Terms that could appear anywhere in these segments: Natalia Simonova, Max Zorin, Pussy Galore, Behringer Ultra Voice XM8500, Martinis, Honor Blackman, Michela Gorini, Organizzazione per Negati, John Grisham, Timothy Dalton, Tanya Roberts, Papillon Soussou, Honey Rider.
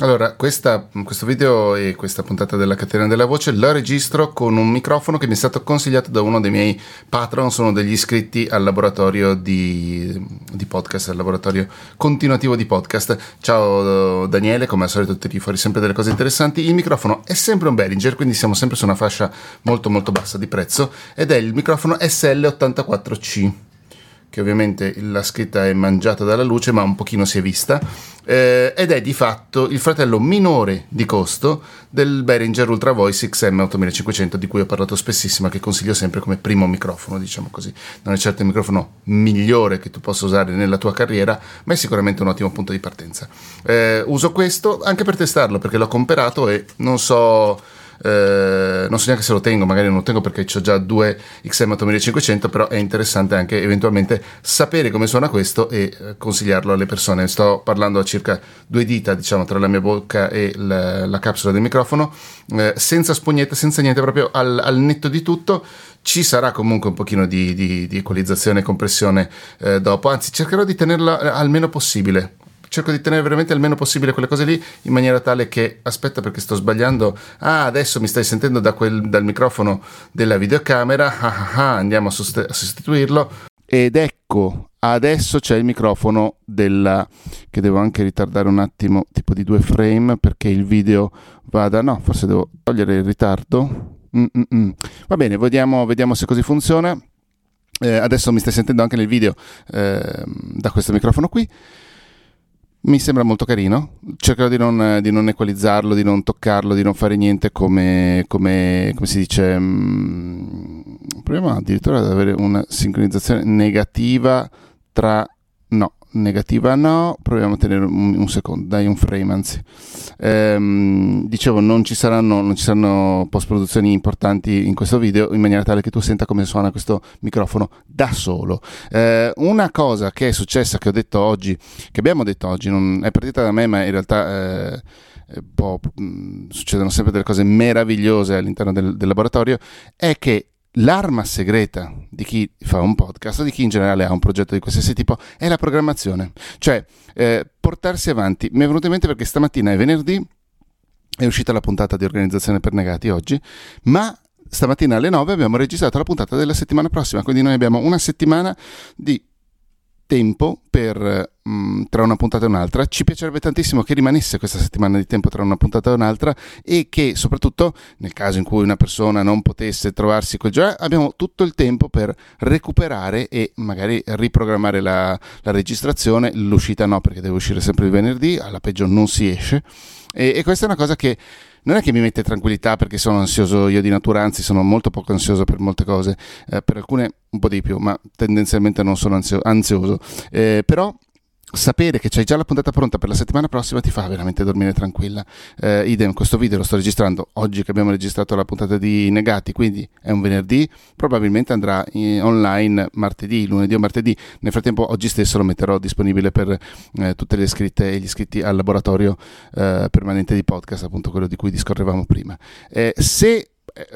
Allora, questo video e questa puntata della Catena della Voce la registro con un microfono che mi è stato consigliato da uno dei miei patron, sono degli iscritti al laboratorio di podcast, al laboratorio continuativo di podcast. Ciao Daniele, come al solito ti fuori sempre delle cose interessanti. Il microfono è sempre un Behringer, quindi siamo sempre su una fascia molto molto bassa di prezzo, ed è il microfono SL84C, che ovviamente la scritta è mangiata dalla luce ma un pochino si è vista, ed è di fatto il fratello minore di costo del Behringer Ultra Voice XM8500, di cui ho parlato spessissima, che consiglio sempre come primo microfono, diciamo così. Non è certo il microfono migliore che tu possa usare nella tua carriera, ma è sicuramente un ottimo punto di partenza. Uso questo anche per testarlo, perché l'ho comperato e non so neanche se lo tengo, magari non lo tengo perché ho già due XM8500, però è interessante anche eventualmente sapere come suona questo e consigliarlo alle persone. Sto parlando a circa due dita, diciamo, tra la mia bocca e la capsula del microfono, senza spugnetta, senza niente, proprio al netto di tutto. Ci sarà comunque un pochino di equalizzazione e compressione dopo, anzi cercherò di tenerla al meno possibile. Cerco di tenere veramente al meno possibile quelle cose lì, in maniera tale che, aspetta perché sto sbagliando, adesso mi stai sentendo dal microfono della videocamera, andiamo a sostituirlo, ed ecco, adesso c'è il microfono che devo anche ritardare un attimo, tipo di 2 frame, perché il video vada, no, forse devo togliere il ritardo, va bene, vediamo se così funziona. Adesso mi stai sentendo anche nel video da questo microfono qui. Mi sembra molto carino, cercherò di non equalizzarlo, di non toccarlo, di non fare niente, come si dice, proviamo addirittura ad avere una sincronizzazione negativa proviamo a tenere un secondo, dai, un frame anzi. Dicevo, non ci saranno post-produzioni importanti in questo video, in maniera tale che tu senta come suona questo microfono da solo. Una cosa che è successa, che abbiamo detto oggi, non è partita da me, ma in realtà succedono sempre delle cose meravigliose all'interno del laboratorio, è che l'arma segreta di chi fa un podcast o di chi in generale ha un progetto di qualsiasi tipo è la programmazione, cioè portarsi avanti. Mi è venuto in mente perché stamattina è venerdì, è uscita la puntata di Organizzazione per Negati oggi, ma stamattina alle 9 abbiamo registrato la puntata della settimana prossima, quindi noi abbiamo una settimana di tempo per tra una puntata e un'altra. Ci piacerebbe tantissimo che rimanesse questa settimana di tempo tra una puntata e un'altra, e che soprattutto nel caso in cui una persona non potesse trovarsi quel giorno, abbiamo tutto il tempo per recuperare e magari riprogrammare la registrazione. L'uscita no, perché deve uscire sempre il venerdì, alla peggio non si esce, e questa è una cosa che non è che mi mette tranquillità, perché sono ansioso io di natura, anzi sono molto poco ansioso per molte cose, per alcune un po' di più, ma tendenzialmente non sono ansioso, però sapere che c'hai già la puntata pronta per la settimana prossima ti fa veramente dormire tranquilla. Idem, questo video lo sto registrando oggi che abbiamo registrato la puntata di Negati, quindi è un venerdì, probabilmente andrà online martedì, lunedì o martedì, nel frattempo oggi stesso lo metterò disponibile per tutte le iscritte e gli iscritti al laboratorio permanente di podcast, appunto quello di cui discorrevamo prima. Se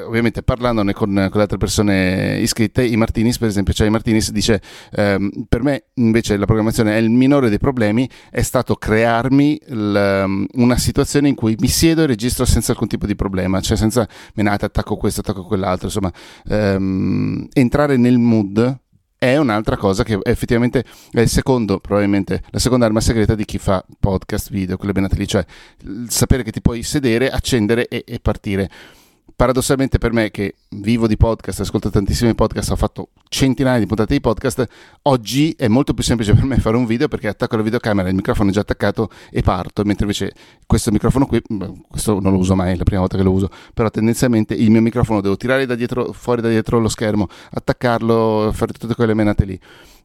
ovviamente parlandone con le altre persone iscritte, i Martinis per esempio, cioè i Martinis dice per me invece la programmazione è il minore dei problemi, è stato crearmi una situazione in cui mi siedo e registro senza alcun tipo di problema, cioè senza menate, attacco questo, attacco quell'altro, insomma entrare nel mood è un'altra cosa che effettivamente è la seconda arma segreta di chi fa podcast, video, quelle benate lì, cioè sapere che ti puoi sedere, accendere e partire. Paradossalmente per me, che vivo di podcast, ascolto tantissimi podcast, ho fatto centinaia di puntate di podcast, oggi è molto più semplice per me fare un video, perché attacco la videocamera, il microfono è già attaccato e parto, mentre invece questo microfono qui, questo non lo uso mai, è la prima volta che lo uso, però tendenzialmente il mio microfono devo tirare fuori da dietro lo schermo, attaccarlo, fare tutte quelle menate lì.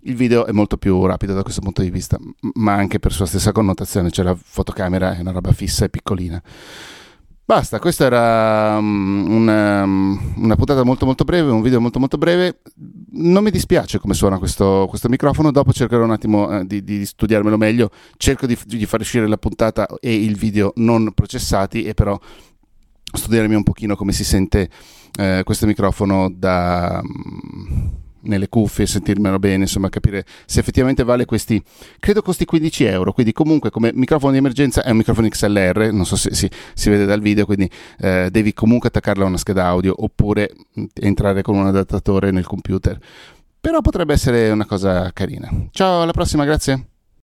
Il video è molto più rapido da questo punto di vista, ma anche per sua stessa connotazione, cioè la fotocamera è una roba fissa e piccolina. Basta, questa era una puntata molto molto breve, un video molto molto breve. Non mi dispiace come suona questo microfono, dopo cercherò un attimo di studiarmelo meglio, cerco di far uscire la puntata e il video non processati, e però studiarmi un pochino come si sente questo microfono nelle cuffie, sentirmelo bene, insomma capire se effettivamente vale questi, credo costi €15, quindi comunque come microfono di emergenza è un microfono XLR, non so se si vede dal video, quindi devi comunque attaccarlo a una scheda audio oppure entrare con un adattatore nel computer, però potrebbe essere una cosa carina. Ciao, alla prossima, grazie.